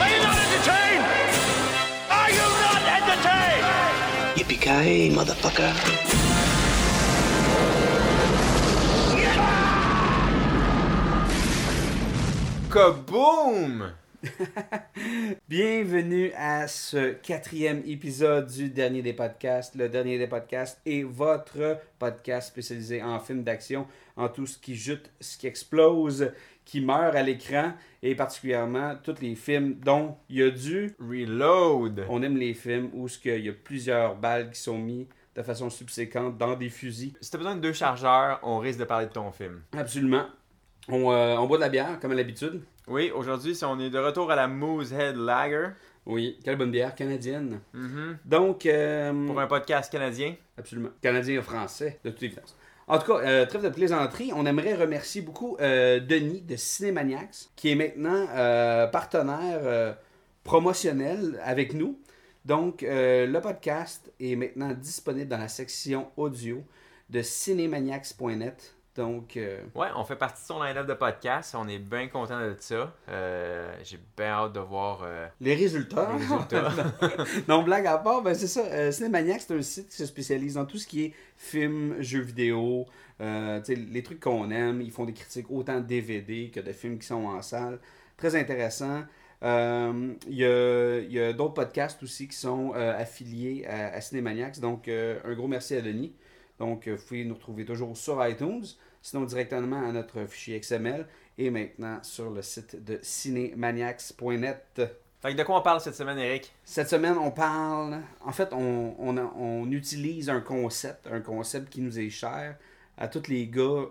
Are you not entertained? Are you not entertained? Yippee-ki-yay, motherfucker. Kaboom! Bienvenue à ce 4e épisode du Dernier des Podcasts. Le Dernier des Podcasts est votre podcast spécialisé en films d'action, en tout ce qui jute, ce qui explose, qui meurt à l'écran, et particulièrement tous les films dont il y a du reload. On aime les films où il y a plusieurs balles qui sont mises de façon subséquente dans des fusils. Si t'as besoin de 2 chargeurs, on risque de parler de ton film. Absolument. On boit de la bière, comme à l'habitude. Oui, aujourd'hui, on est de retour à la Moosehead Lager. Oui, quelle bonne bière canadienne. Mm-hmm. Donc, pour un podcast canadien. Absolument. Canadien et français, de toute évidence. En tout cas, trêve de plaisanterie, on aimerait remercier beaucoup Denis de Cinémaniax, qui est maintenant partenaire promotionnel avec nous. Donc, le podcast est maintenant disponible dans la section audio de cinémaniax.net. Donc, ouais, on fait partie de son line-up de podcast. On est bien content de ça. J'ai bien hâte de voir les résultats. Non, blague à part, ben c'est ça. Cinémaniac, c'est un site qui se spécialise dans tout ce qui est films, jeux vidéo, les trucs qu'on aime. Ils font des critiques autant de DVD que de films qui sont en salle. Très intéressant. Il y a d'autres podcasts aussi qui sont affiliés à Cinémaniac. Donc, un gros merci à Denis. Donc, vous pouvez nous retrouver toujours sur iTunes, sinon directement à notre fichier XML et maintenant sur le site de cinémaniax.net. Fait que de quoi on parle cette semaine, Eric? Cette semaine, on parle... En fait, on utilise un concept qui nous est cher à tous les gars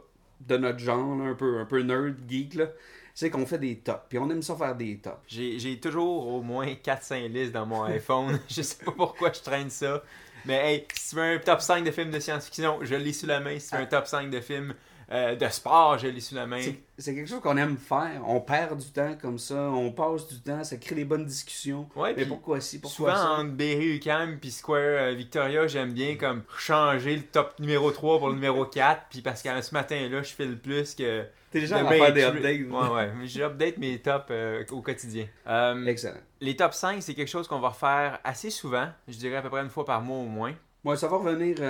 de notre genre, là, un peu nerd, geek, là. C'est qu'on fait des tops, puis on aime ça faire des tops. J'ai toujours au moins 4-5 listes dans mon iPhone. Je sais pas pourquoi je traîne ça. Mais hey, si tu veux un top 5 de films de science-fiction, je l'ai sous la main. Si tu veux un top 5 de films de sport, je l'ai sous la main. C'est quelque chose qu'on aime faire. On perd du temps comme ça, on passe du temps, ça crée des bonnes discussions. Ouais, mais pourquoi si, pourquoi ça? Souvent entre Berry-UQAM puis Square Victoria, j'aime bien comme changer le top numéro 3 pour le numéro 4. Puis parce que ce matin-là, je file plus que... T'es déjà en faire des updates. Ouais, j'update mes tops au quotidien. Excellent. Les top 5, c'est quelque chose qu'on va refaire assez souvent. Je dirais à peu près une fois par mois au moins. Ouais, ça va revenir de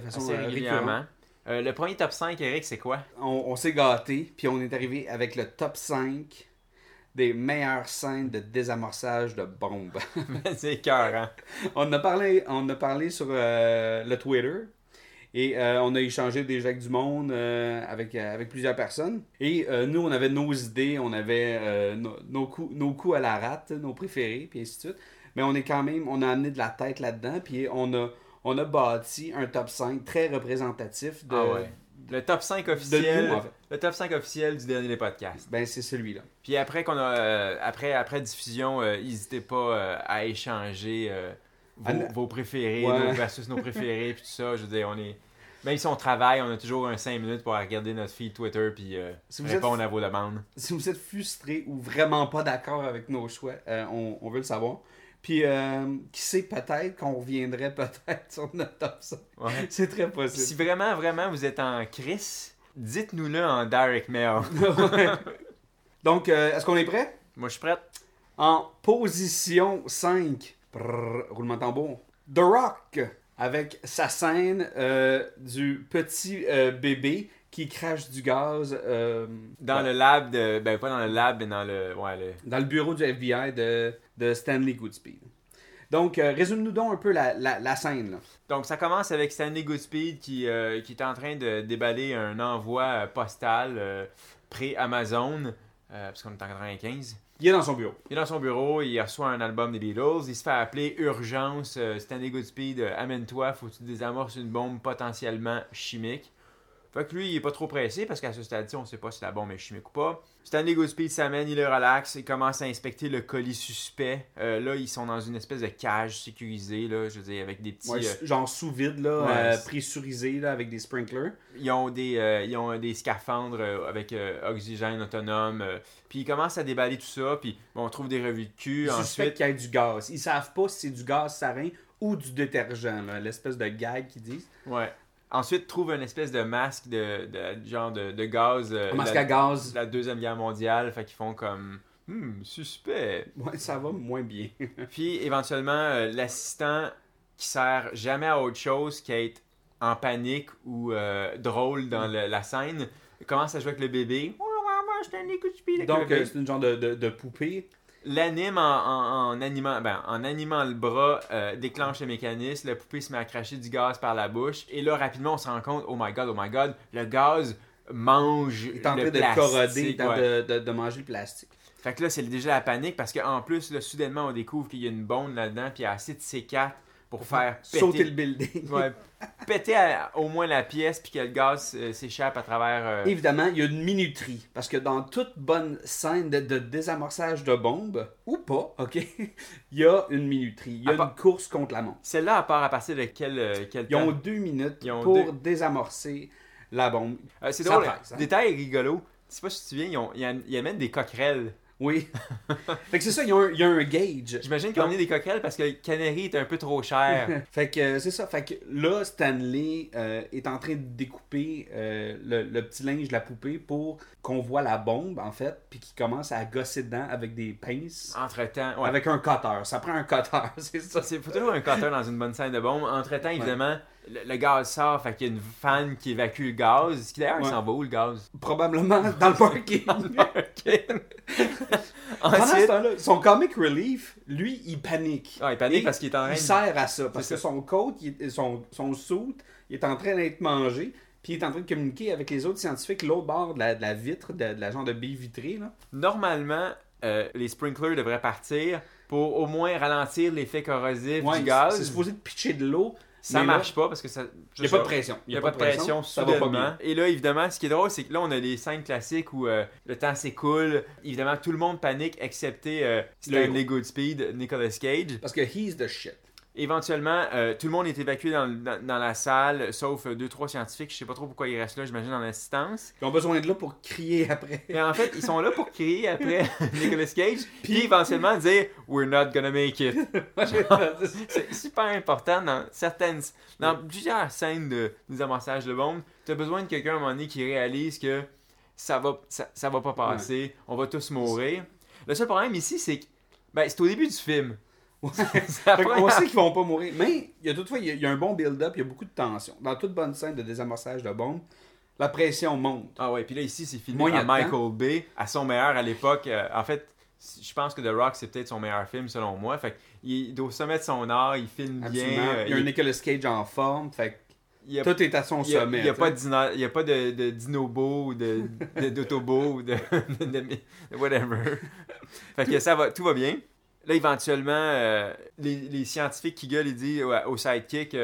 façon assez régulièrement. Le premier top 5, Eric, c'est quoi? On s'est gâtés, puis on est arrivé avec le top 5 des meilleures scènes de désamorçage de bombes. C'est écœurant. On a parlé sur le Twitter. Et on a échangé déjà avec du monde, avec plusieurs personnes. Et nous, on avait nos idées, on avait nos coups à la rate, nos préférés, puis ainsi de suite. Mais on est quand même, on a amené de la tête là-dedans, puis on a bâti un top 5 très représentatif de... Ah ouais. Le top 5 officiel de nous, en fait. Le top 5 officiel du dernier des podcasts. Ben c'est celui-là. Puis après qu'on a après diffusion, n'hésitez pas à échanger vos préférés, ouais. Nos versus nos préférés, puis tout ça. Je veux dire, on est... Même si on travaille, on a toujours un 5 minutes pour regarder notre feed Twitter puis si répondre à vos demandes. Si vous êtes frustré ou vraiment pas d'accord avec nos choix, on veut le savoir. Puis, qui sait, peut-être qu'on reviendrait peut-être sur notre top 5. Ouais. C'est très possible. Si vraiment, vraiment vous êtes en crise, dites-nous-le en direct mail. Ouais. Donc, est-ce qu'on est prêt? Moi, je suis prête. En position 5... roulement de tambour. The Rock, avec sa scène du petit bébé qui crache du gaz. Dans le lab de... Ben, pas dans le lab, mais dans le... Ouais, dans le bureau du FBI de Stanley Goodspeed. Donc, résume-nous donc un peu la scène, là. Donc, ça commence avec Stanley Goodspeed qui est en train de déballer un envoi postal pré-Amazon, parce qu'on est en 95. Il est dans son bureau, il reçoit un album des Beatles, il se fait appeler Urgence, Stanley Goodspeed, amène-toi, faut que tu désamorces une bombe potentiellement chimique. Fait que lui, il est pas trop pressé parce qu'à ce stade-ci, on sait pas si la bombe est chimique ou pas. Stanley Goodspeed s'amène, il le relaxe, il commence à inspecter le colis suspect. Là, ils sont dans une espèce de cage sécurisée, là, je veux dire, avec des petits... Ouais, genre sous-vide, là, ouais, pressurisé, là, avec des sprinklers. Ils ont des scaphandres avec oxygène autonome. Puis ils commencent à déballer tout ça, puis bon, on trouve des revues de cul. Ils suspectent qu'il y a du gaz. Ils savent pas si c'est du gaz sarin ou du détergent, là, l'espèce de gag qu'ils disent. Ouais. Ensuite, trouve une espèce de masque de gaz. Un masque à gaz. De la Deuxième Guerre mondiale. Fait qu'ils font comme suspect. Ouais, ça va moins bien. Puis, éventuellement, l'assistant qui sert jamais à autre chose qu'à être en panique ou drôle dans la scène commence à jouer avec le bébé. Oh, maman, je t'en ai coupé. Donc, c'est une genre de poupée. L'anime en animant le bras, déclenche le mécanisme, la poupée se met à cracher du gaz par la bouche, et là, rapidement, on se rend compte, oh my god, le gaz mange le plastique. Il est en train de corroder, de manger le plastique. Fait que là, c'est déjà la panique, parce qu'en plus, là, soudainement, on découvre qu'il y a une bombe là-dedans, puis il y a assez de C4 pour faire péter... Sauter le building. Ouais, péter au moins la pièce, puis que le gaz s'échappe à travers... Évidemment, il y a une minuterie. Parce que dans toute bonne scène de désamorçage de bombe, ou pas, OK, il y a une minuterie. Il y a une course contre la montre. Celle-là, à partir de quel temps? Ils ont 2 minutes pour désamorcer la bombe. C'est drôle. Presse, hein? Détail rigolo. Je sais pas si tu te souviens, ils amènent des coquerelles. Oui. Fait que c'est ça, il y a un gauge. J'imagine qu'on est des coquerelles parce que le canari est un peu trop cher. Fait que c'est ça. Fait que là, Stanley est en train de découper le petit linge de la poupée pour qu'on voit la bombe, en fait, puis qu'il commence à gosser dedans avec des pinces. Entre-temps, ouais. Avec un cutter. Ça prend un cutter, c'est ça. Il faut toujours un cutter dans une bonne scène de bombe. Entre-temps, évidemment... Ouais. Le gaz sort, fait qu'il y a une fan qui évacue le gaz. D'ailleurs, il s'en va où, le gaz? Probablement dans le parking. Ensuite, ce temps-là, son comic relief, lui, il panique. Ah, il panique parce qu'il est en train de... Il sert à ça, parce que son coat, son suit, il est en train d'être mangé. Puis il est en train de communiquer avec les autres scientifiques l'autre bord de la vitre, de la genre de baie vitrée. Là. Normalement, les sprinklers devraient partir pour au moins ralentir l'effet corrosif du gaz. C'est supposé de pitcher de l'eau. Ça marche pas parce que ça. Il n'y a pas de pression. Il n'y a pas de pression, soudainement. Et là, évidemment, ce qui est drôle, c'est que là, on a les scènes classiques où le temps s'écoule. Évidemment, tout le monde panique, excepté Stanley Goodspeed, Nicolas Cage. Parce que he's the shit. Éventuellement, tout le monde est évacué dans la salle, sauf 2-3 scientifiques. Je sais pas trop pourquoi ils restent là, j'imagine, en assistance. Ils ont besoin de là pour crier après. Mais en fait, ils sont là pour crier après Nicolas Cage, puis éventuellement dire « We're not gonna make it ». C'est super important dans plusieurs scènes de désamorçage de bombe. Tu as besoin de quelqu'un à un moment donné qui réalise que ça va pas passer, on va tous mourir. Le seul problème ici, c'est que c'est au début du film. Ouais. On sait qu'ils vont pas mourir, mais il y a un bon build-up, il y a beaucoup de tension. Dans toute bonne scène de désamorçage de bombe, la pression monte. Ah ouais, puis là ici c'est filmé à Michael Bay, à son meilleur à l'époque. En fait, je pense que The Rock c'est peut-être son meilleur film selon moi. Fait qu'il est au sommet de son art, il filme bien. Il y a un Nicolas Cage en forme, fait que tout est à son sommet. Il n'y a pas de dinobo, d'autobo, de whatever. Fait que tout va bien. Là, éventuellement, les scientifiques qui gueulent, ils disent au sidekick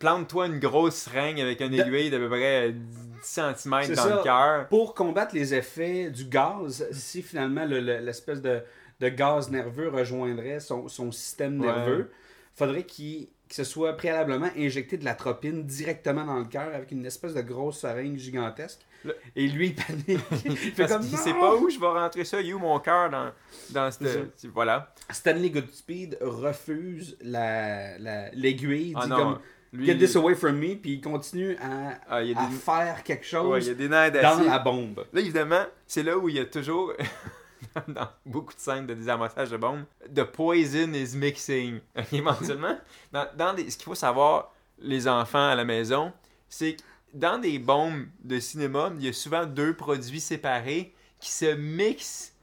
plante-toi une grosse seringue avec une aiguille d'à peu près 10 cm le cœur. Pour combattre les effets du gaz, si finalement l'espèce de gaz nerveux rejoindrait son système nerveux, faudrait qu'il se soit préalablement injecté de l'atropine directement dans le cœur avec une espèce de grosse seringue gigantesque. Et lui, il panique. Il sait pas où je vais rentrer ça. Il est où mon cœur dans cette... Voilà. Stanley Goodspeed refuse l'aiguille. Il dit get this away from me. Puis il continue à faire quelque chose il y a des nerfs dans la bombe. Là, évidemment, c'est là où il y a toujours... dans beaucoup de scènes de désamorçage de bombes, the poison is mixing. Éventuellement, ce qu'il faut savoir, les enfants à la maison, c'est que dans des bombes de cinéma, il y a souvent 2 produits séparés qui se mixent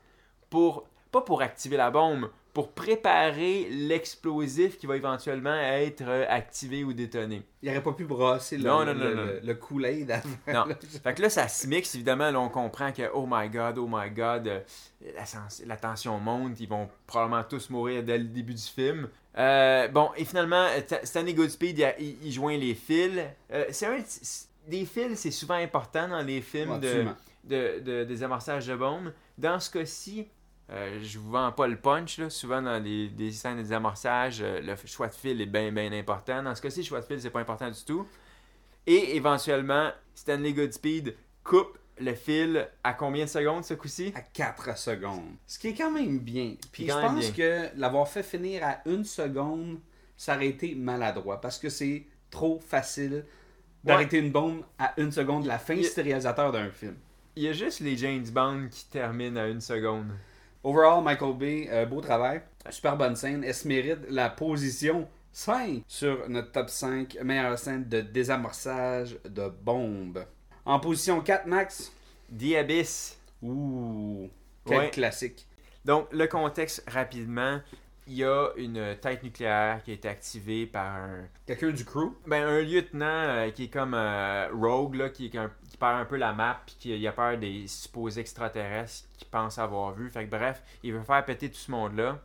pas pour activer la bombe, pour préparer l'explosif qui va éventuellement être activé ou détonné. Il n'aurait pas pu brasser le Kool-Aid avant. Non. Fait que là, ça se mixe. Évidemment, là, on comprend que, oh my God, la tension monte. Ils vont probablement tous mourir dès le début du film. Et finalement, Stanley Goodspeed, il joint les fils. C'est un... des fils, c'est souvent important dans les films des amorçages de bombes. Dans ce cas-ci, je vous vends pas le punch, là. Souvent dans des scènes de désamorçage, le choix de fil est bien, bien important. Dans ce cas-ci, le choix de fil, c'est pas important du tout. Et éventuellement, Stanley Goodspeed coupe le fil à combien de secondes ce coup-ci? À 4 secondes. Ce qui est quand même bien. Puis je pense que l'avoir fait finir à 1 seconde, ça aurait été maladroit parce que c'est trop facile d'arrêter une bombe à 1 seconde. La fin, c'est réalisateur d'un film. Il y a juste les James Bond qui terminent à 1 seconde. Overall, Michael Bay, beau travail, super bonne scène. Elle se mérite la position 5 sur notre top 5 meilleure scène de désamorçage de bombe. En position 4, Max, The Abyss. Ouh, quel classique. Donc, le contexte rapidement, il y a une tête nucléaire qui est activée par quelqu'un du crew. Ben, un lieutenant qui est comme rogue, là, qui perd un peu la map et qui a peur des supposés extraterrestres qu'il pense avoir vu. Fait que, bref, il veut faire péter tout ce monde-là.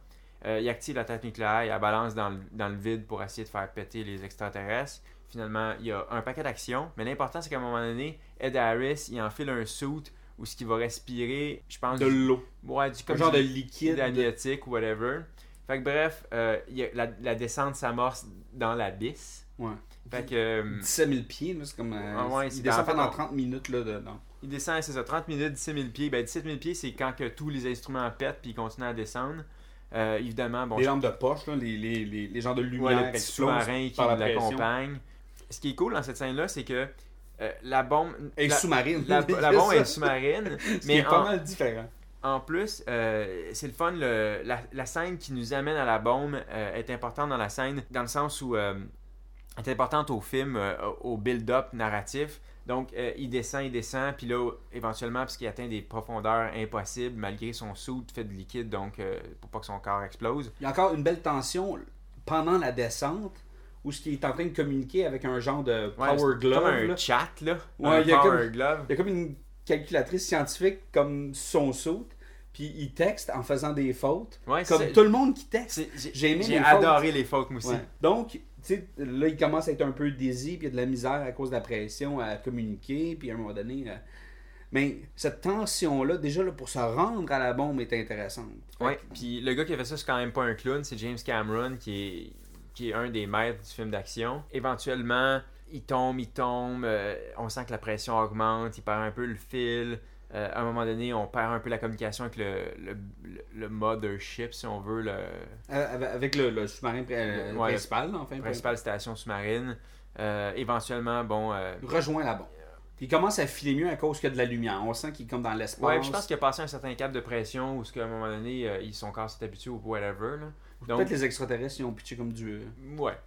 Il active la tête nucléaire, il la balance dans le vide pour essayer de faire péter les extraterrestres. Finalement, il y a un paquet d'actions, mais l'important, c'est qu'à un moment donné, Ed Harris, il enfile un suit où ce qu'il va respirer, je pense... l'eau. Ouais, comme genre de liquide amniotique ou whatever. Fait que bref, la descente s'amorce dans l'abysse. Ouais. Fait que... 17 000 pieds, là, c'est comme... il descend pas dans 30 minutes, là, dedans. Il descend, c'est ça, 30 minutes, 17 000 pieds. Ben, 17 000 pieds, c'est quand que tous les instruments pètent puis ils continuent à descendre. Évidemment, bon... Les lampes de poche, là, les genres de lumière qui explosent par la pression. Ce qui est cool dans cette scène-là, c'est que la bombe... Elle est sous-marine. La bombe est sous-marine. C'est pas mal différent. En plus, c'est le fun. La scène qui nous amène à la bombe est importante dans la scène, dans le sens où elle est importante au film, au build-up narratif. Donc, il descend, puis là, éventuellement, puisqu'il atteint des profondeurs impossibles, malgré son soude fait de liquide, donc pour pas que son corps explose. Il y a encore une belle tension pendant la descente, où il est en train de communiquer avec un genre de power glove. Comme un chat, là. Ouais, il y a comme une calculatrice scientifique comme son saut, puis il texte en faisant des fautes. Ouais, comme tout le monde qui texte. J'ai adoré les fautes, moi aussi. Ouais. Donc, tu sais, là, il commence à être un peu dizzy, puis il y a de la misère à cause de la pression à communiquer, puis à un moment donné... Mais cette tension-là, déjà là, pour se rendre à la bombe, est intéressante. Oui, puis le gars qui a fait ça, c'est quand même pas un clown, c'est James Cameron qui est un des maîtres du film d'action. Éventuellement, il tombe, on sent que la pression augmente, il perd un peu le fil. À un moment donné, on perd un peu la communication avec le mothership, si on veut. Avec le sous-marin principal, en fait. Principale station sous-marine. Éventuellement, bon... rejoint la bombe. Il commence à filer mieux à cause qu'il y a de la lumière. On sent qu'il est comme dans l'espace. Ouais, je pense qu'il a passé un certain cap de pression où, à un moment donné, son corps s'est habitué au whatever, là. Donc, peut-être les extraterrestres, ils ont pitché comme du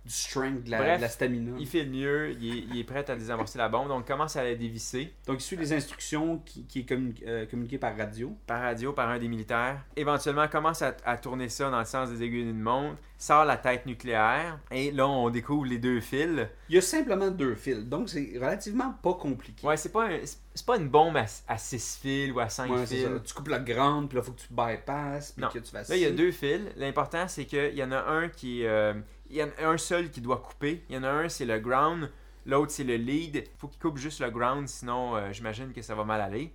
strength, de la stamina. Il fait le mieux, il est prêt à désamorcer la bombe, donc commence à la dévisser. Donc, il suit les instructions qui est communiquées par radio. Par radio, par un des militaires. Éventuellement, commence à tourner ça dans le sens des aiguilles d'une montre, sort la tête nucléaire, et là, on découvre les deux fils. Il y a simplement deux fils, donc c'est relativement pas compliqué. Ouais, c'est pas une bombe à 6 fils ou à 5 fils. Tu coupes la grande, puis là, il faut que tu bypasses, puis que tu fasses. Là, il y a deux fils. L'important, c'est qu'il y en a un qui est... il y en a un seul qui doit couper. Il y en a un, c'est le ground. L'autre, c'est le lead. Il faut qu'il coupe juste le ground, sinon j'imagine que ça va mal aller.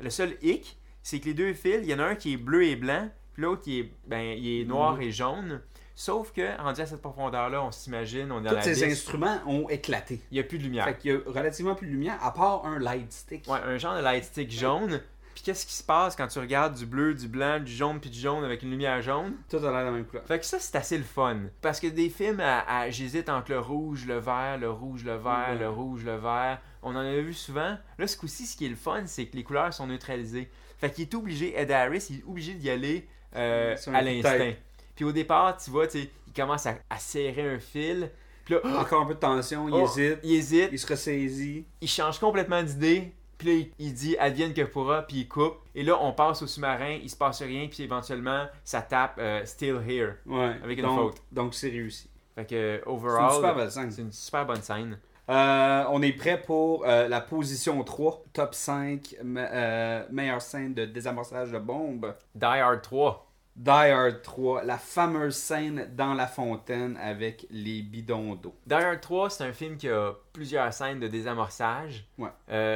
Le seul hic, c'est que les deux fils, il y en a un qui est bleu et blanc, puis l'autre, il est noir et jaune. Sauf que, rendu à cette profondeur-là, on s'imagine, on est dans la... Tous ces instruments ont éclaté. Il n'y a plus de lumière. Fait qu'il y a relativement plus de lumière, à part un light stick. Ouais, un genre de light stick jaune. Puis qu'est-ce qui se passe quand tu regardes du bleu, du blanc, du jaune, puis du jaune avec une lumière jaune? Tout a l'air de la même couleur. Fait que ça, c'est assez le fun. Parce que des films, j'hésite entre le rouge, le vert, le rouge, le vert, le rouge, le vert. On en a vu souvent. Là, ce coup-ci, ce qui est le fun, c'est que les couleurs sont neutralisées. Fait qu'il est obligé, Ed Harris, il est obligé d'y aller à l'instinct. Puis au départ, tu vois, il commence à serrer un fil. Puis là, encore un peu de tension, il hésite. Il se ressaisit. Il change complètement d'idée. Puis là, il dit « advienne que pourra », puis il coupe. Et là, on passe au sous-marin, il se passe rien, puis éventuellement, ça tape « Still Here » avec une faute. Donc, c'est réussi. Fait que, overall, c'est une super bonne scène. On est prêt pour la position 3, top 5, meilleure scène de désamorçage de bombe. Die Hard 3. Die Hard 3, la fameuse scène dans la fontaine avec les bidons d'eau. Die Hard 3, c'est un film qui a plusieurs scènes de désamorçage. Ouais.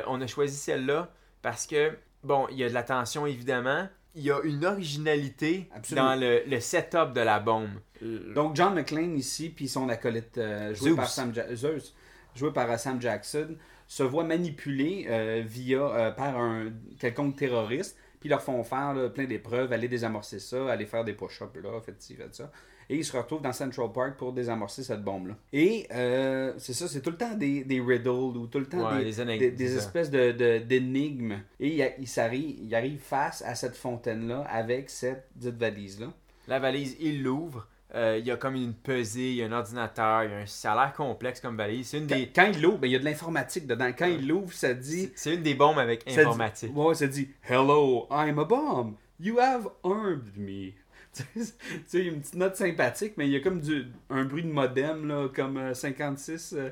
On a choisi celle-là parce que, bon, il y a de la tension évidemment. Il y a une originalité absolument dans le setup de la bombe. Donc, John McClane ici, puis son acolyte Zeus, joué par Sam Jackson, se voit manipulé par un quelconque terroriste. Puis ils leur font faire là, plein d'épreuves, aller désamorcer ça, aller faire des push-ups, là, fait ça. Et ils se retrouvent dans Central Park pour désamorcer cette bombe-là. Et c'est ça, c'est tout le temps des riddles ou tout le temps des espèces d'énigmes. Et il arrive face à cette fontaine-là avec cette dite valise-là. La valise, il l'ouvre. Il y a comme une pesée, il y a un ordinateur, ça a l'air complexe comme valise. C'est une des... Quand il l'ouvre, ben, il y a de l'informatique dedans. Quand il l'ouvre, ça dit... C'est une des bombes avec informatique. Ouais, ça dit « Hello, I'm a bomb. You have armed me. » Tu sais, il y a une petite note sympathique, mais il y a comme un bruit de modem, là, comme 56K.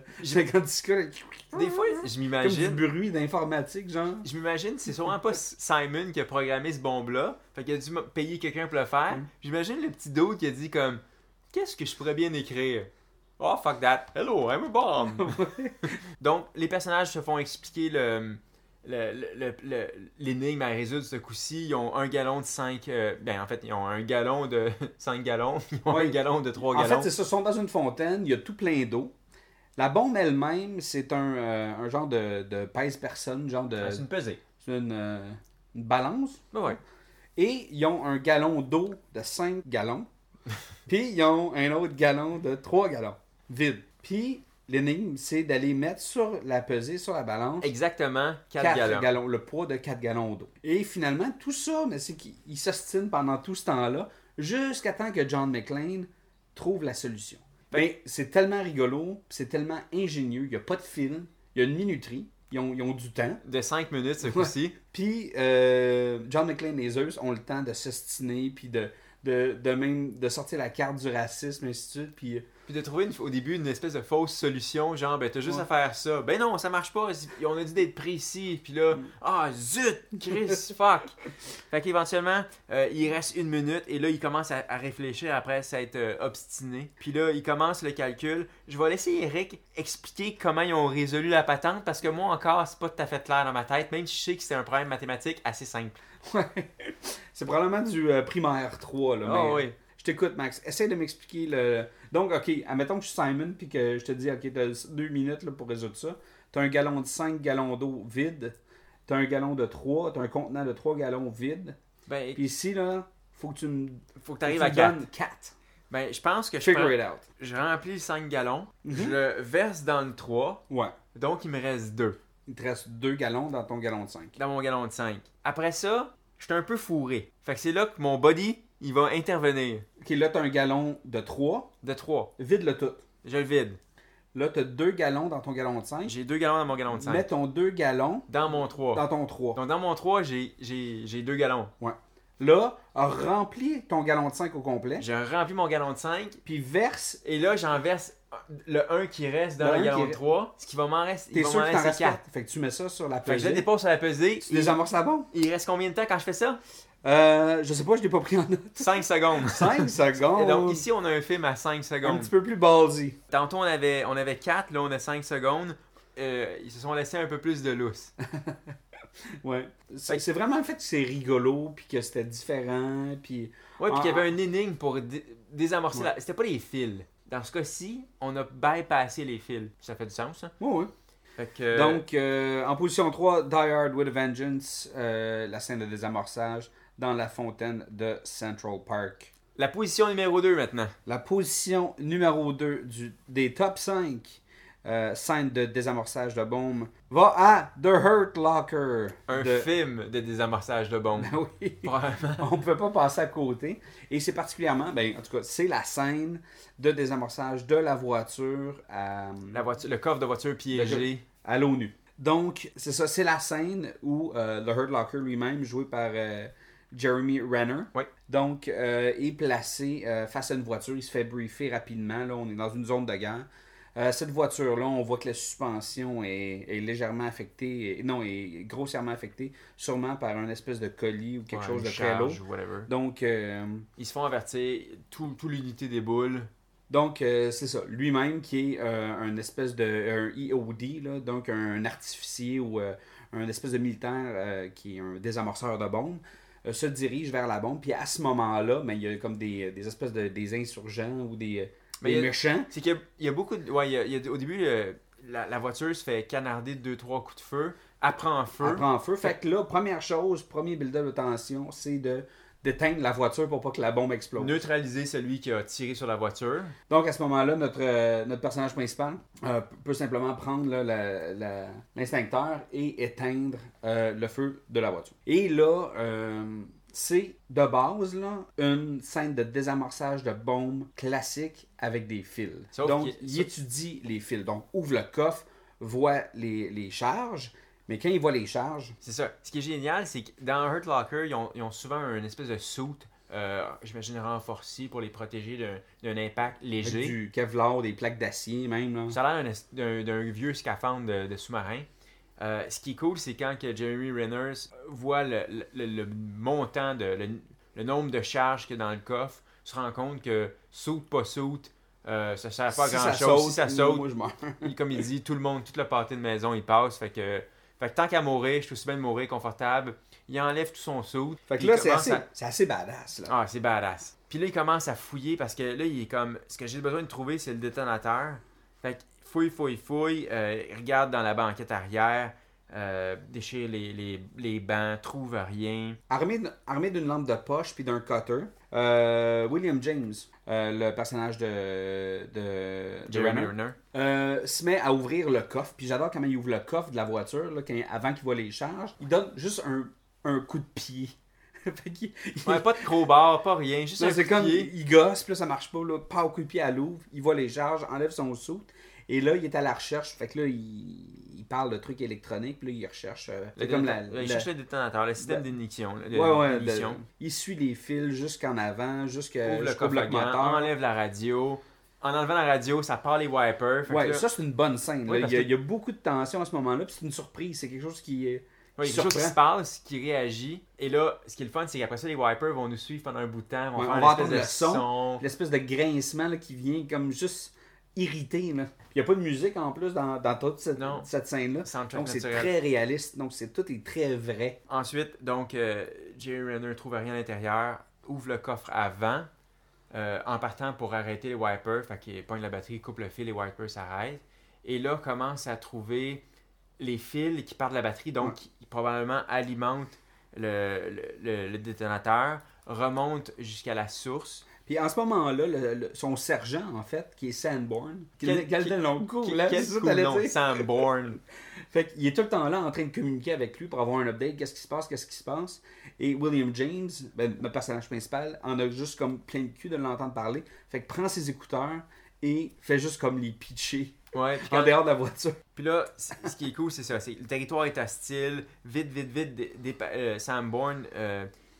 Des fois, je m'imagine... Comme du bruit d'informatique, genre. Je m'imagine, c'est sûrement pas Simon qui a programmé ce bombe-là. Fait qu'il a dû payer quelqu'un pour le faire. J'imagine le petit dude qui a dit comme... Qu'est-ce que je pourrais bien écrire? Oh, fuck that. Hello, I'm a bomb. Donc, les personnages se font expliquer l'énigme à résoudre ce coup-ci. Ils ont un gallon de 5... en fait, ils ont un gallon de 5 gallons. Ils ont un gallon de 3 gallons. En fait, c'est ça. Ils sont dans une fontaine. Il y a tout plein d'eau. La bombe elle-même, c'est un genre de pèse-personne. C'est une pesée. C'est une balance. Oui. Et ils ont un gallon d'eau de 5 gallons. Puis ils ont un autre gallon de 3 gallons vide. Puis l'énigme, c'est d'aller mettre sur la pesée, sur la balance, exactement 4 gallons, le poids de 4 gallons d'eau. Et finalement, tout ça, mais c'est qu'ils s'ostinent pendant tout ce temps-là jusqu'à temps que John McClane trouve la solution. Mais c'est tellement rigolo, c'est tellement ingénieux, il n'y a pas de film, il y a une minuterie. Ils ont du temps. De 5 minutes, ce coup-ci. Puis John McClane et Zeus ont le temps de s'ostiner, puis de sortir la carte du racisme, ainsi de suite. Puis de trouver au début une espèce de fausse solution, genre, ben t'as juste à faire ça. Ben non, ça marche pas, on a dit d'être précis. Puis là, zut, Chris, fuck. Fait qu'éventuellement, il reste une minute et là, il commence à réfléchir après s'être obstiné. Puis là, il commence le calcul. Je vais laisser Eric expliquer comment ils ont résolu la patente parce que moi encore, c'est pas tout à fait clair dans ma tête, même si je sais que c'est un problème mathématique assez simple. Ouais. C'est probablement du primaire 3, là. Ah oui. Je t'écoute, Max. Essaye de m'expliquer le... Donc, OK, admettons que je suis Simon, puis que je te dis, OK, t'as 2 minutes là, pour résoudre ça. T'as un gallon de 5 gallons d'eau vide. T'as un gallon de 3. T'as un contenant de 3 gallons vide. Ben, puis ici, là, faut que t'arrives à 4. Ben, je pense que je remplis 5 gallons. Mm-hmm. Je le verse dans le 3. Ouais. Donc, il me reste 2. Il te reste 2 gallons dans ton gallon de 5. Dans mon gallon de 5. Après ça, je suis un peu fourré. Fait que c'est là que mon body, il va intervenir. OK, là, t'as un gallon de 3. Vide le tout. Je le vide. Là, t'as 2 gallons dans ton gallon de 5. J'ai 2 gallons dans mon gallon de 5. Mets ton 2 gallons... Dans mon 3. Dans ton 3. Donc, dans mon 3, j'ai 2 gallons. Ouais. Là, remplis ton gallon de 5 au complet. J'ai rempli mon gallon de 5. Puis verse. Et là, j'en verse... Le 1 qui reste dans le gallon 3, ce qui va m'en rester, il va m'en rester 4. Fait que tu mets ça sur la pesée. Fait que je le dépose sur la pesée. Tu désamorces la bombe. Il reste combien de temps quand je fais ça? Je sais pas, je l'ai pas pris en note. 5 secondes. 5 secondes. Et donc ici, on a un film à 5 secondes. Un petit peu plus ballsy. Tantôt, on avait 4, là, on a 5 secondes. Ils se sont laissés un peu plus de lousse. Ouais. C'est vraiment le fait que c'est rigolo, puis que c'était différent. Puis... Ouais, puis qu'il y avait un énigme pour désamorcer la... C'était pas des fils. Dans ce cas-ci, on a bypassé les fils. Ça fait du sens, hein? Oui, oui. Fait que... Donc, en position 3, Die Hard with a Vengeance, la scène de désamorçage dans la fontaine de Central Park. La position numéro 2 maintenant. La position numéro 2 des top 5 scènes de désamorçage de bombe va à The Hurt Locker. Film de désamorçage de bombe. Ben oui. On ne peut pas passer à côté. Et c'est particulièrement, en tout cas, c'est la scène de désamorçage de la voiture à... La voiture, le coffre de voiture piégé. À l'eau nue. Donc, c'est ça, c'est la scène où The Hurt Locker lui-même, joué par Jeremy Renner, oui. Donc, est placé face à une voiture. Il se fait briefer rapidement. Là, on est dans une zone de guerre. Cette voiture-là, on voit que la suspension est légèrement affectée, est grossièrement affectée, sûrement par un espèce de colis ou quelque chose de très lourd. Donc, ils se font avertir, toute l'unité déboule. Donc, c'est ça. Lui-même qui est un espèce de EOD, là, donc un artificier ou un espèce de militaire qui est un désamorceur de bombes, se dirige vers la bombe. Puis à ce moment-là, il y a comme des espèces de des insurgents ou des méchants. C'est qu'il y a beaucoup de... Ouais, au début, la voiture se fait canarder de 2-3 coups de feu. Elle prend feu. Fait que là, première chose, premier build-up de tension, c'est d'éteindre la voiture pour pas que la bombe explose. Neutraliser celui qui a tiré sur la voiture. Donc, à ce moment-là, notre personnage principal peut simplement prendre là, l'instincteur et éteindre le feu de la voiture. Et là, c'est de base là, une scène de désamorçage de bombe classique avec des fils. Donc, il étudie les fils. Donc, ouvre le coffre, voit les charges. Mais quand ils voient les charges... C'est ça. Ce qui est génial, c'est que dans Hurt Locker, ils ont souvent une espèce de suit, j'imagine renforcé pour les protéger d'un impact léger. Avec du Kevlar, des plaques d'acier même. Là. Ça a l'air d'un vieux scaphandre de sous-marin. Ce qui est cool, c'est quand que Jeremy Renner voit le montant, le nombre de charges qu'il y a dans le coffre, se rend compte que suit, pas suit, ça sert pas à grand-chose. Si ça saute, moi, je meurs. Comme il dit, tout le monde, toute la pâtée de maison, il passe, fait que tant qu'à mourir, je suis aussi bien de mourir confortable. Il enlève tout son soude. Fait que là, c'est assez badass. Là. Ah, c'est badass. Puis là, il commence à fouiller parce que là, il est comme... Ce que j'ai besoin de trouver, c'est le détonateur. Fait que fouille. Il regarde dans la banquette arrière. Déchire les bancs. Trouve rien. Armé d'une lampe de poche puis d'un cutter, William James, le personnage de Renner, se met à ouvrir le coffre. Puis j'adore comment il ouvre le coffre de la voiture là, avant qu'il voit les charges. Il donne juste un coup de pied. Pas de crowbar, pas rien, juste un coup de pied. Il gosse, puis là, ça marche pas. Là, pas au coup de pied, elle ouvre. Il voit les charges, enlève son soute. Et là, il est à la recherche. Fait que là, il parle de trucs électroniques. Puis là, il recherche... il cherche le détonateur, le système d'émission. Il suit les fils jusqu'en avant, jusqu'au bloc moteur. Enlève la radio. En enlevant la radio, ça part les wipers. Ouais, ça, c'est une bonne scène. Ouais, il y a beaucoup de tension à ce moment-là. Puis c'est une surprise. C'est quelque chose qui est... Oui, quelque chose qui se passe, qui réagit. Et là, ce qui est le fun, c'est qu'après ça, les wipers vont nous suivre pendant un bout de temps. Vont faire on va entendre le son. L'espèce de grincement là, qui vient comme juste... irrité là. Il n'y a pas de musique en plus dans toute cette scène-là. Donc c'est très réaliste. Donc tout est très vrai. Ensuite, donc Jerry Renner trouve rien à l'intérieur, ouvre le coffre avant, en partant pour arrêter les wipers. Fait qu'il pogne la batterie, coupe le fil, les wipers s'arrêtent. Et là commence à trouver les fils qui partent de la batterie, donc qui probablement alimentent le détonateur, remonte jusqu'à la source. Puis en ce moment-là, son sergent, en fait, qui est Sanborn, Sanborn. Fait qu'il est tout le temps là en train de communiquer avec lui pour avoir un update, qu'est-ce qui se passe. Et William James, notre personnage principal, en a juste comme plein de cul de l'entendre parler. Fait que prend ses écouteurs et fait juste comme les pitcher en dehors de la voiture. Puis là, ce qui est cool, c'est ça. Le territoire est hostile. Vite, Sanborn...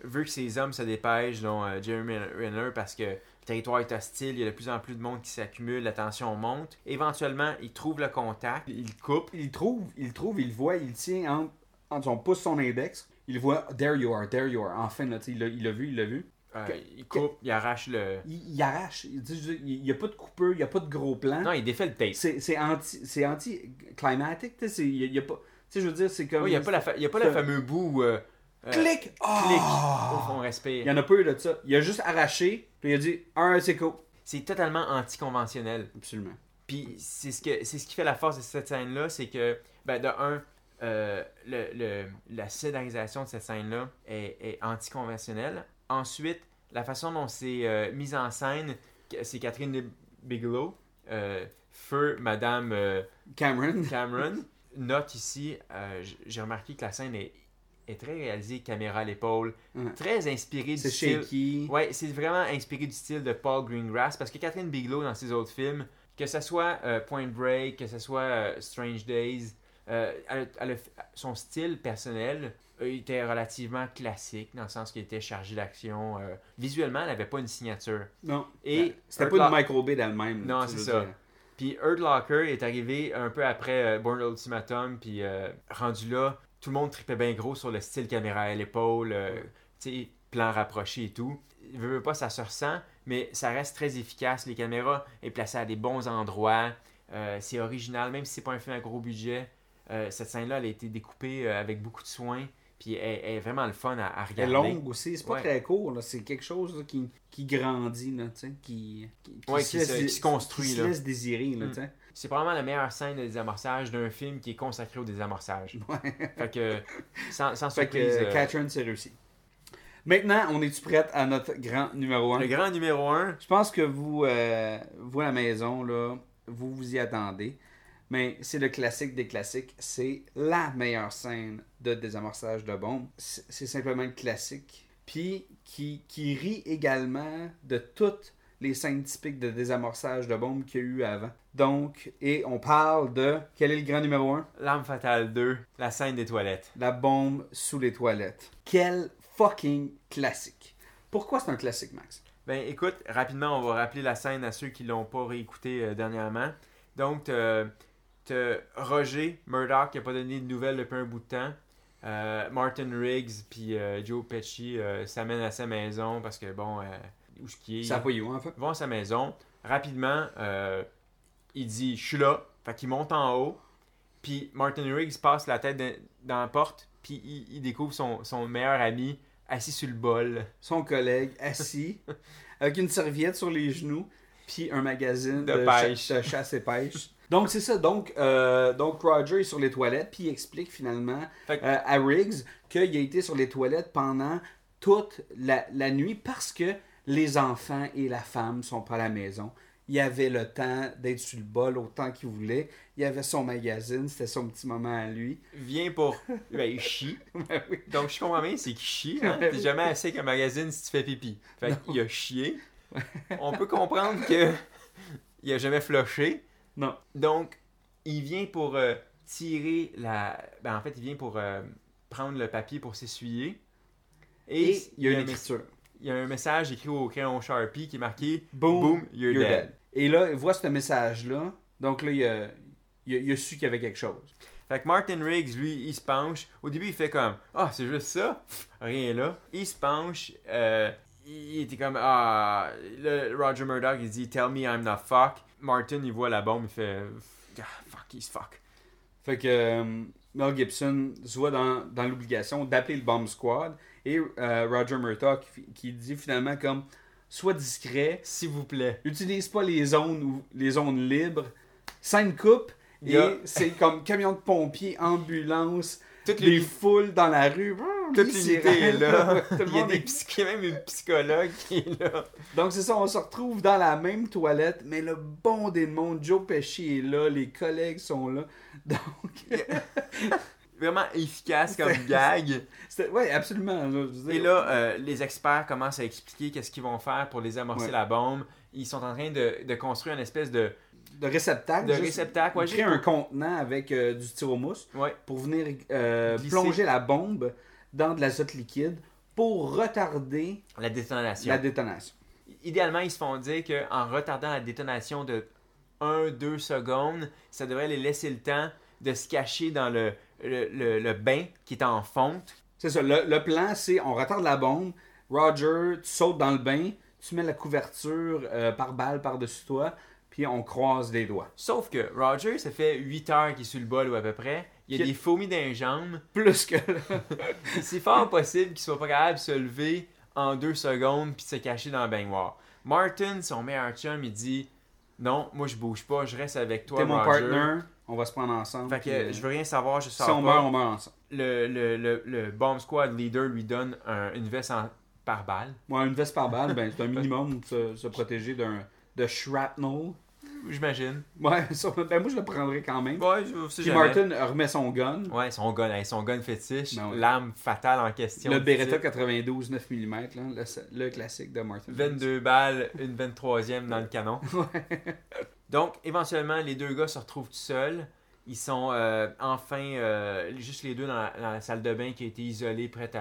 veut que ces hommes se dépêchent, dont Jeremy Renner, parce que le territoire est hostile, il y a de plus en plus de monde qui s'accumule, la tension monte. Éventuellement, il trouve le contact, il coupe. Il voit, il tient entre son pouce, son index. Il voit « There you are ». Enfin, là, il l'a vu. Il coupe, il arrache le... Il arrache. Il n'y a pas de coupeur, il n'y a pas de gros plan. Non, il défait le tape. C'est anti-climatique. C'est comme... Il n'y a pas le fameux bout... Clic! Au fond, respire. Il y en a peu de ça. Il a juste arraché, puis il a dit « c'est cool ». C'est totalement anti-conventionnel. Absolument. Puis c'est ce qui fait la force de cette scène-là, c'est que, la scénarisation de cette scène-là est anti-conventionnelle. Ensuite, la façon dont c'est mise en scène, c'est Kathryn Bigelow, feu Madame Cameron. Note ici, j'ai remarqué que la scène est très réalisé, caméra à l'épaule, très inspiré du style... C'est shaky. Ouais, c'est vraiment inspiré du style de Paul Greengrass, parce que Kathryn Bigelow, dans ses autres films, que ce soit Point Break, que ce soit Strange Days, son style personnel était relativement classique, dans le sens qu'il était chargé d'action. Visuellement, elle n'avait pas une signature. Non, c'était pas de Michael Bay d'elle-même. Non, c'est ça. Puis Hurt Locker est arrivé un peu après Born Ultimatum, puis rendu là, tout le monde tripait bien gros sur le style caméra à l'épaule, plan rapproché et tout. Il veut pas, ça se ressent, mais ça reste très efficace. Les caméras sont placées à des bons endroits, c'est original, même si c'est pas un film à gros budget. Cette scène-là, elle a été découpée avec beaucoup de soin. Puis elle est vraiment le fun à regarder. Elle est longue aussi, c'est pas très court. Là. C'est quelque chose là, qui grandit, là, qui se construit. Qui se laisse désirer. Là, c'est probablement la meilleure scène de désamorçage d'un film qui est consacré au désamorçage. Ouais. Fait que, sans surprise... Kathryn, c'est réussi. Maintenant, on est-tu prête à notre grand numéro 1? Le grand numéro 1. Je pense que vous à la maison, là, vous y attendez. Mais c'est le classique des classiques. C'est la meilleure scène de désamorçage de bombe. C'est simplement le classique. Puis qui rit également de toutes les scènes typiques de désamorçage de bombe qu'il y a eu avant. Donc, et on parle de... Quel est le grand numéro 1? L'arme fatale 2, la scène des toilettes. La bombe sous les toilettes. Quel fucking classique! Pourquoi c'est un classique, Max? Ben écoute, rapidement, on va rappeler la scène à ceux qui l'ont pas réécoutée dernièrement. Donc, Roger Murtaugh qui n'a pas donné de nouvelles depuis un bout de temps. Martin Riggs puis Joe Pesci s'amènent à sa maison parce que bon, où est-ce qu'il est? Ça voyou, en fait. Ils vont à sa maison. Rapidement, il dit « Je suis là ». Fait qu'il monte en haut. Puis Martin Riggs passe la tête dans la porte. Puis il découvre son meilleur ami assis sur le bol. Son collègue assis avec une serviette sur les genoux. Puis un magazine de chasse et pêche. Donc, c'est ça. Donc Roger est sur les toilettes, puis il explique finalement à Riggs qu'il a été sur les toilettes pendant toute la nuit parce que les enfants et la femme sont pas à la maison. Il avait le temps d'être sur le bol autant qu'il voulait. Il avait son magazine, c'était son petit moment à lui. Viens pour... Ben, il chie. Ben oui. Donc, je comprends bien, c'est qu'il chie. Hein? Ben oui. T'es jamais assis avec un magazine si tu fais pipi. Fait qu'il a chié. On peut comprendre qu'il a jamais flushé. Non. Donc, il vient pour tirer la... Ben, en fait, il vient pour prendre le papier pour s'essuyer. Et il y a une écriture. Il y a un message écrit au crayon Sharpie qui est marqué « Boom, you're dead ». Et là, il voit ce message-là. Donc là, il a su qu'il y avait quelque chose. Fait que Martin Riggs, lui, il se penche. Au début, il fait comme « Ah, c'est juste ça? » Rien là. Il se penche... il était comme « Ah... » Roger Murtaugh, il dit « Tell me I'm not fuck ». Martin, il voit la bombe, il fait « Ah, fuck, he's fuck ». Fait que Mel Gibson se voit dans l'obligation d'appeler le bomb squad. Et Roger Murtaugh qui dit finalement comme « Sois discret, s'il vous plaît. Utilise pas les zones libres. » Scène coupe. Yeah. Et c'est comme camion de pompiers, ambulance, des foules dans la rue. Toute l'unité est là. Il y a même une psychologue qui est là. Donc c'est ça, on se retrouve dans la même toilette, mais le bon des mondes, Joe Pesci est là, les collègues sont là. Donc... Vraiment efficace comme gag. Oui, absolument. Et là, les experts commencent à expliquer qu'est-ce qu'ils vont faire pour désamorcer la bombe. Ils sont en train de construire une espèce de réceptacle. Ouais, créer un contenant avec du styromousse pour venir plonger la bombe dans de l'azote liquide pour retarder la détonation. Idéalement, ils se font dire qu'en retardant la détonation de 1-2 secondes, ça devrait les laisser le temps de se cacher dans le bain qui est en fonte. C'est ça. Le plan, c'est on retarde la bombe, Roger, tu sautes dans le bain, tu mets la couverture par balle par-dessus toi, puis on croise les doigts. Sauf que Roger, ça fait 8 heures qu'il est sur le bol ou à peu près. Il y a des fourmis dans les jambes. Plus que là. C'est fort possible qu'il soit pas capable de se lever en 2 secondes puis de se cacher dans la baignoire. Martin, son meilleur chum, il dit « Non, moi je bouge pas, je reste avec toi, Roger. T'es mon partner, on va se prendre ensemble. » Fait que je veux rien savoir, je sors pas. Si on meurt, on meurt ensemble. Le bomb squad leader lui donne une veste par balle. Ouais, une veste par balle, ben, c'est un minimum pour se protéger de shrapnel. J'imagine. Ouais, ça, ben moi je le prendrais quand même. Ouais, puis Martin remet son gun. Ouais, son gun fétiche, ben ouais. L'arme fatale en question. Le Beretta 92 9mm, là, le classique de Martin. 22 balles, une 23e dans le canon. Ouais. Donc, éventuellement, les deux gars se retrouvent tout seuls. Ils sont juste les deux dans la salle de bain qui a été isolée, prête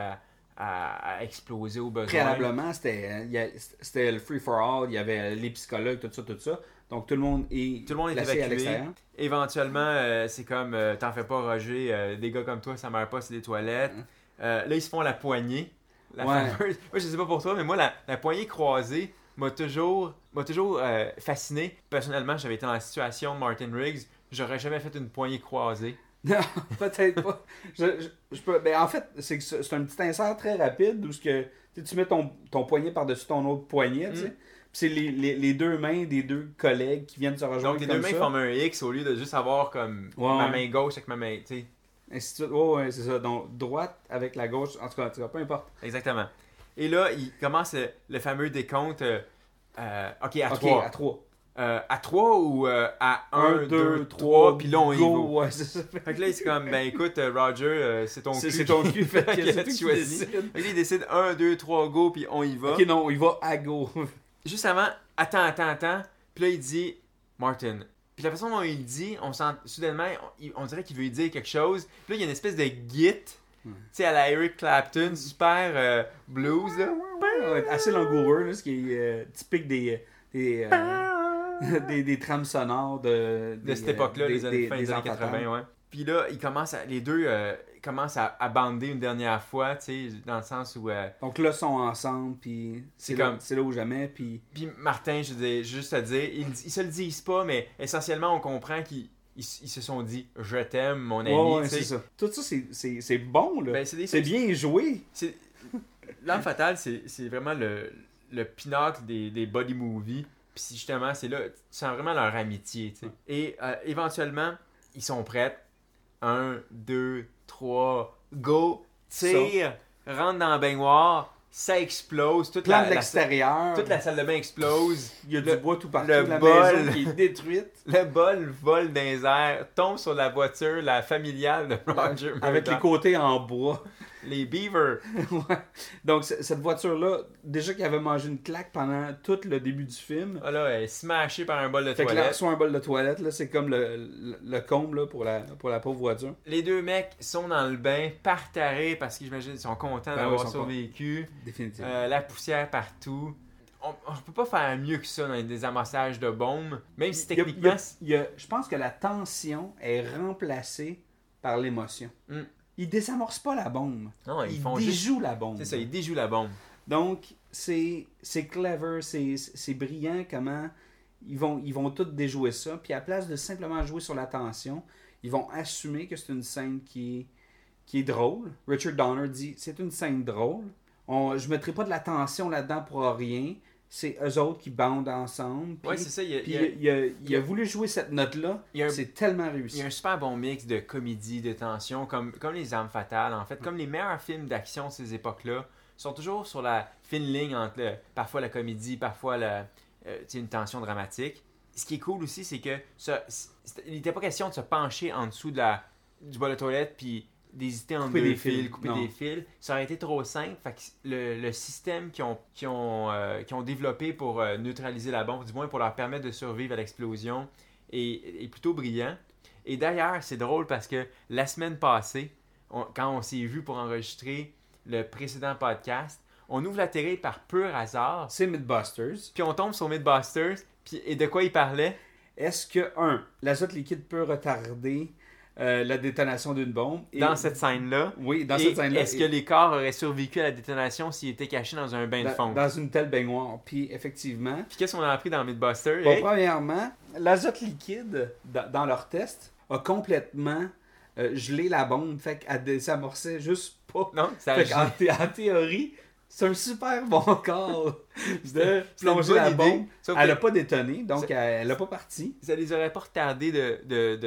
à exploser au besoin. Préalablement, c'était le free for all, il y avait les psychologues, tout ça. Donc tout le monde est évacué. À l'extérieur. Éventuellement, c'est comme t'en fais pas, Roger, des gars comme toi, ça meurt pas, c'est des toilettes. Là, ils se font la poignée. Fameuse... Moi, je sais pas pour toi, mais moi, la poignée croisée m'a toujours fasciné. Personnellement, j'avais été dans la situation de Martin Riggs. J'aurais jamais fait une poignée croisée. Non, peut-être pas. Je peux... ben, en fait, c'est un petit insert très rapide où que, tu mets ton poignet par-dessus ton autre poignet. Mm. C'est les deux mains des deux collègues qui viennent se rejoindre. Donc, les deux mains forment un X au lieu de juste avoir comme ma main gauche avec ma main. T'sais. Ainsi de suite. Oh, ouais, c'est ça. Donc, droite avec la gauche. En tout cas, peu importe. Exactement. Et là, il commence le fameux décompte. OK, à 3. OK, à 3. À 3 ou à 1, 2, 3, puis là on y va. Ouais, c'est ça. Fait que là, c'est comme, ben écoute, Roger, c'est ton cul. C'est ton cul, fait que tu choisis. Fait que là, il décide 1, 2, 3, go, puis on y va. OK, non, il va à go. Juste avant, attends. Puis là, il dit Martin. Puis la façon dont il dit, on sent soudainement, on dirait qu'il veut lui dire quelque chose. Puis là, il y a une espèce de git, tu sais, à la Eric Clapton, super blues, là. Ouais, assez langoureux, là, ce qui est typique des trames sonores de cette époque-là, des années fin des années 80, ouais. Puis là, ils commencent les deux commencent à bander une dernière fois, tu sais, dans le sens où... Donc là, ils sont ensemble, puis c'est là où jamais, puis... Puis Martin, je veux juste à dire, ils se le disent pas, mais essentiellement, on comprend qu'ils se sont dit « Je t'aime, mon ami », tu sais. C'est ça. Tout ça, c'est bon, là. Ben, c'est bien joué. L'Arme fatale, c'est vraiment le pinacle des body movies. Puis justement, c'est là, tu sens vraiment leur amitié, tu sais. Et éventuellement, ils sont prêts. 1, 2, 3, go, tire, rentre dans la baignoire, ça explose. Toute la de l'extérieur. Toute la salle de bain explose. Il y a du bois tout partout. La maison qui est détruite. Le bol vole dans les airs, tombe sur la voiture, la familiale de Roger Murtaugh. Avec les côtés en bois. Les beavers. Ouais. Donc, cette voiture-là, déjà qu'elle avait mangé une claque pendant tout le début du film. Ah là, elle est smashée par un bol de toilette. Fait que là, soit un bol de toilette, là, c'est comme le comble là, pour la pauvre voiture. Les deux mecs sont dans le bain, partarés, parce que j'imagine qu'ils sont contents d'avoir survécu. Définitivement. La poussière partout. On peut pas faire mieux que ça dans les désamassages de bombes, même si techniquement... je pense que la tension est remplacée par l'émotion. Mm. Ils désamorcent pas la bombe. Non, ils déjouent la bombe. C'est ça, ils déjouent la bombe. Donc, c'est clever, c'est brillant comment ils vont tout déjouer ça. Puis à place de simplement jouer sur la tension, ils vont assumer que c'est une scène qui est drôle. Richard Donner dit, c'est une scène drôle. Je mettrai pas de la tension là-dedans pour rien. C'est eux autres qui bandent ensemble. Oui, c'est ça. Il a voulu jouer cette note-là. C'est tellement réussi. Il y a un super bon mix de comédie, de tension, comme les Armes fatales, en fait. Comme les meilleurs films d'action de ces époques-là sont toujours sur la fine ligne entre parfois la comédie, parfois une tension dramatique. Ce qui est cool aussi, c'est que il n'était pas question de se pencher en dessous du bol de toilette puis d'hésiter entre deux fils, couper des fils. Ça aurait été trop simple. Fait que le système qu'ils ont développé pour neutraliser la bombe, du moins pour leur permettre de survivre à l'explosion, est plutôt brillant. Et d'ailleurs, c'est drôle parce que la semaine passée, quand on s'est vu pour enregistrer le précédent podcast, on ouvre la télé par pur hasard. C'est MythBusters. Puis on tombe sur MythBusters. Et de quoi il parlait? Est-ce que, 1, l'azote liquide peut retarder... la détonation d'une bombe. Dans cette scène-là. Oui, dans cette scène-là. Est-ce que les corps auraient survécu à la détonation s'ils étaient cachés dans un bain de fond? Dans une telle baignoire. Puis, effectivement... Puis, qu'est-ce qu'on a appris dans MythBusters? Bon, premièrement, l'azote liquide, dans leur test, a complètement gelé la bombe. Fait qu'elle désamorçait juste pas. Non, ça a gelé. En théorie... C'est un super bon corps de plonger la bombe. Elle n'a pas détonné, donc elle n'a pas parti. Ça les aurait pas retardés de 2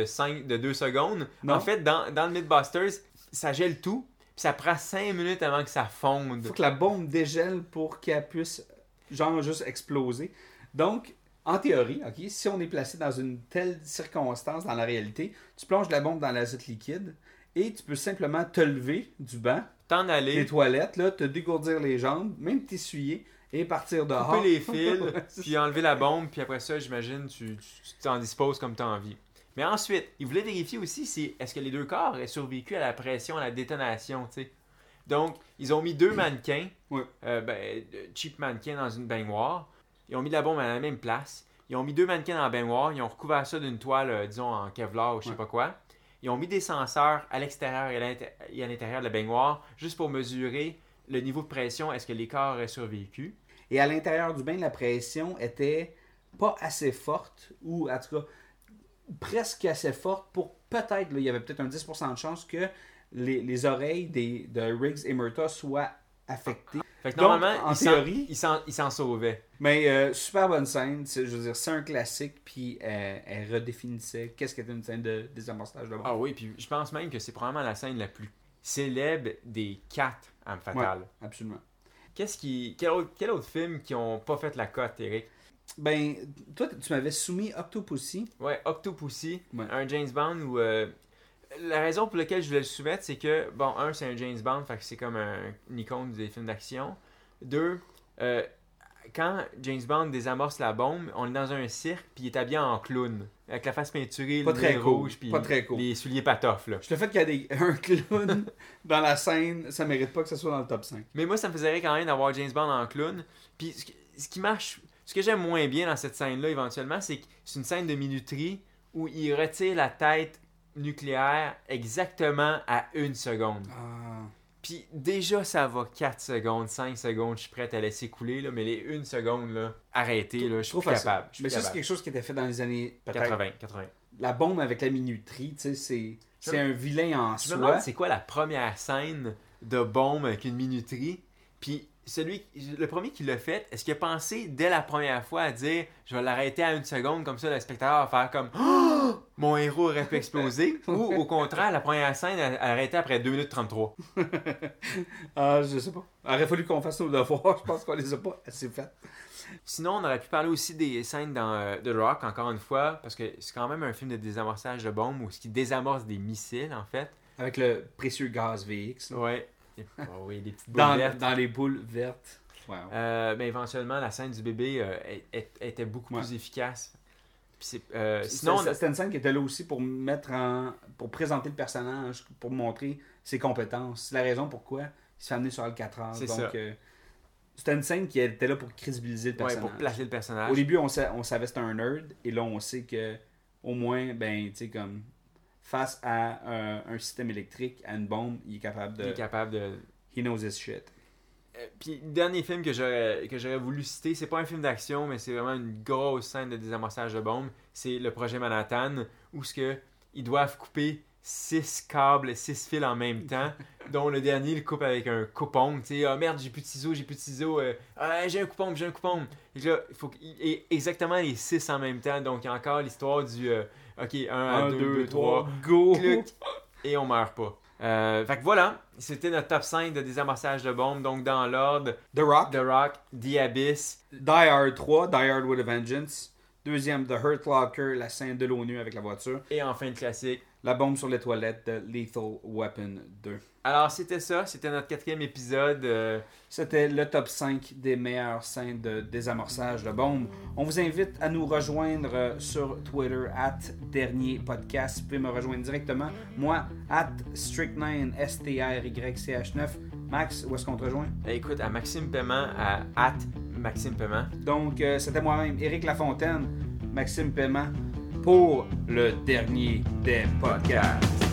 secondes. Non. En fait, dans le MythBusters, ça gèle tout, puis ça prend 5 minutes avant que ça fonde. Il faut que la bombe dégèle pour qu'elle puisse, genre, juste exploser. Donc, en théorie, okay, si on est placé dans une telle circonstance dans la réalité, tu plonges la bombe dans l'azote liquide et tu peux simplement te lever du banc, t'en aller, les toilettes, là, te dégourdir les jambes, même t'essuyer et partir dehors. Couper les fils, puis enlever la bombe, puis après ça, j'imagine, tu t'en disposes comme t'as envie. Mais ensuite, ils voulaient vérifier aussi est-ce que les deux corps auraient survécu à la pression, à la détonation, tu sais. Donc, ils ont mis 2 mannequins, cheap mannequins dans une baignoire. Ils ont mis la bombe à la même place. Ils ont mis deux mannequins dans la baignoire, ils ont recouvert ça d'une toile, disons, en Kevlar ou je sais pas quoi. Ils ont mis des senseurs à l'extérieur et à l'intérieur de la baignoire, juste pour mesurer le niveau de pression, est-ce que les corps auraient survécu. Et à l'intérieur du bain, la pression était pas assez forte, ou en tout cas, presque assez forte pour peut-être, là, il y avait peut-être un 10% de chance que les oreilles de Riggs et Murtaugh soient affectées. Fait que normalement, donc, en théorie, il s'en sauvait. Mais super bonne scène, je veux dire, c'est un classique, puis elle redéfinissait qu'est-ce qu'était une scène de désamorçage de mort. Ah oui, puis je pense même que c'est probablement la scène la plus célèbre des quatre âmes fatales. Ouais, absolument. Quel autre film qui ont pas fait la cote, Eric? Ben, toi, tu m'avais soumis Octopussy. Ouais, Octopussy, ouais. Un James Bond où... la raison pour laquelle je voulais le soumettre, c'est que, bon, un, c'est un James Bond, fait que c'est comme une icône des films d'action. Deux, quand James Bond désamorce la bombe, on est dans un cirque, puis il est habillé en clown. Avec la face peinturée, le nez rouge, puis les souliers patoffes. Là. Je te fais qu'il y a un clown dans la scène, ça mérite pas que ça soit dans le top 5. Mais moi, ça me faisait rire quand même d'avoir James Bond en clown. Puis ce que j'aime moins bien dans cette scène-là, éventuellement, c'est que c'est une scène de minuterie où il retire la tête nucléaire exactement à 1 seconde. Ah. Puis déjà, ça va 4 secondes, 5 secondes, je suis prête à laisser couler, là, mais les 1 seconde, là, arrêtez, là, je suis plus capable. Mais ça, c'est quelque chose qui était fait dans les années 80. La bombe avec la minuterie, tu sais, c'est un vilain en soi. Je me demande, c'est quoi la première scène de bombe avec une minuterie? Puis le premier qui l'a fait, est-ce qu'il a pensé dès la première fois à dire « Je vais l'arrêter à 1 seconde », comme ça le spectateur va faire comme « Oh! Mon héros aurait pu exploser » ou au contraire, la première scène a arrêté après 2 minutes 33. Je sais pas. Il aurait fallu qu'on fasse nos devoirs. Je pense qu'on les a pas assez faits. Sinon, on aurait pu parler aussi des scènes dans The Rock, encore une fois, parce que c'est quand même un film de désamorçage de bombes où ce qui désamorce des missiles, en fait. Avec le précieux gaz VX. Là. Ouais. Oh oui, des petites boules vertes. Dans les boules vertes. Wow. Mais éventuellement, la scène du bébé était beaucoup plus efficace. Puis c'était une scène qui était là aussi pour pour présenter le personnage, pour montrer ses compétences. C'est la raison pourquoi il s'est amené sur Alcatraz. C'est donc, ça. C'était une scène qui était là pour crédibiliser le personnage. Ouais, pour placer le personnage. Au début, on savait que c'était un nerd. Et là, on sait que au moins, ben, tu sais, comme... face à un système électrique, à une bombe, il est capable de... He knows his shit. Puis le dernier film que j'aurais voulu citer, c'est pas un film d'action, mais c'est vraiment une grosse scène de désamorçage de bombe, c'est le projet Manhattan, où ils doivent couper 6 fils en même temps, dont le dernier, il coupe avec un coupon, tu sais, ah merde, j'ai plus de ciseaux, j'ai un coupon. Et là, il faut qu'il y ait exactement les 6 en même temps, donc il y a encore l'histoire du... OK, 1, 2, 3, go! Clic, et on meurt pas. Fait que voilà, c'était notre top 5 de désamorçage de bombes. Donc dans l'ordre, The Rock, The Abyss, Die Hard 3, Die Hard with a Vengeance, deuxième, The Hurt Locker, la scène de l'ONU avec la voiture. Et enfin, le classique, la bombe sur les toilettes de Lethal Weapon 2. Alors c'était ça, c'était notre 4e épisode. C'était le top 5 des meilleures scènes de désamorçage de bombes. On vous invite à nous rejoindre sur Twitter @dernierpodcast. Vous pouvez me rejoindre directement. Moi, @strict9, STRYCH9. Max, où est-ce qu'on te rejoint? Écoute, à Maxime Paiement, à @MaximePaiement. Donc c'était moi-même, Éric Lafontaine, Maxime Paiement, pour le dernier des podcasts.